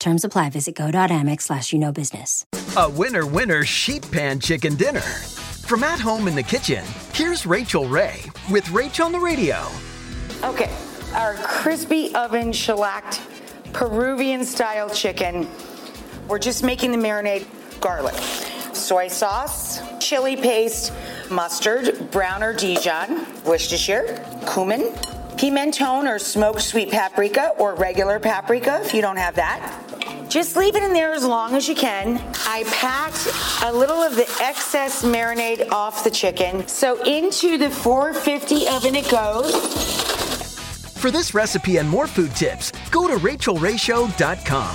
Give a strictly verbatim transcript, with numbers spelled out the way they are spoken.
Terms apply. Visit go.amex slash you know business. A winner, winner, sheet pan chicken dinner. From at home in the kitchen, here's Rachel Ray with Rachel on the Radio. Okay, our crispy oven shellacked Peruvian style chicken. We're just making the marinade: garlic, soy sauce, chili paste, mustard, brown or Dijon, Worcestershire, cumin, pimentone or smoked sweet paprika or regular paprika if you don't have that. Just leave it in there as long as you can. I packed a little of the excess marinade off the chicken. So into the four fifty oven it goes. For this recipe and more food tips, go to rachel ray show dot com.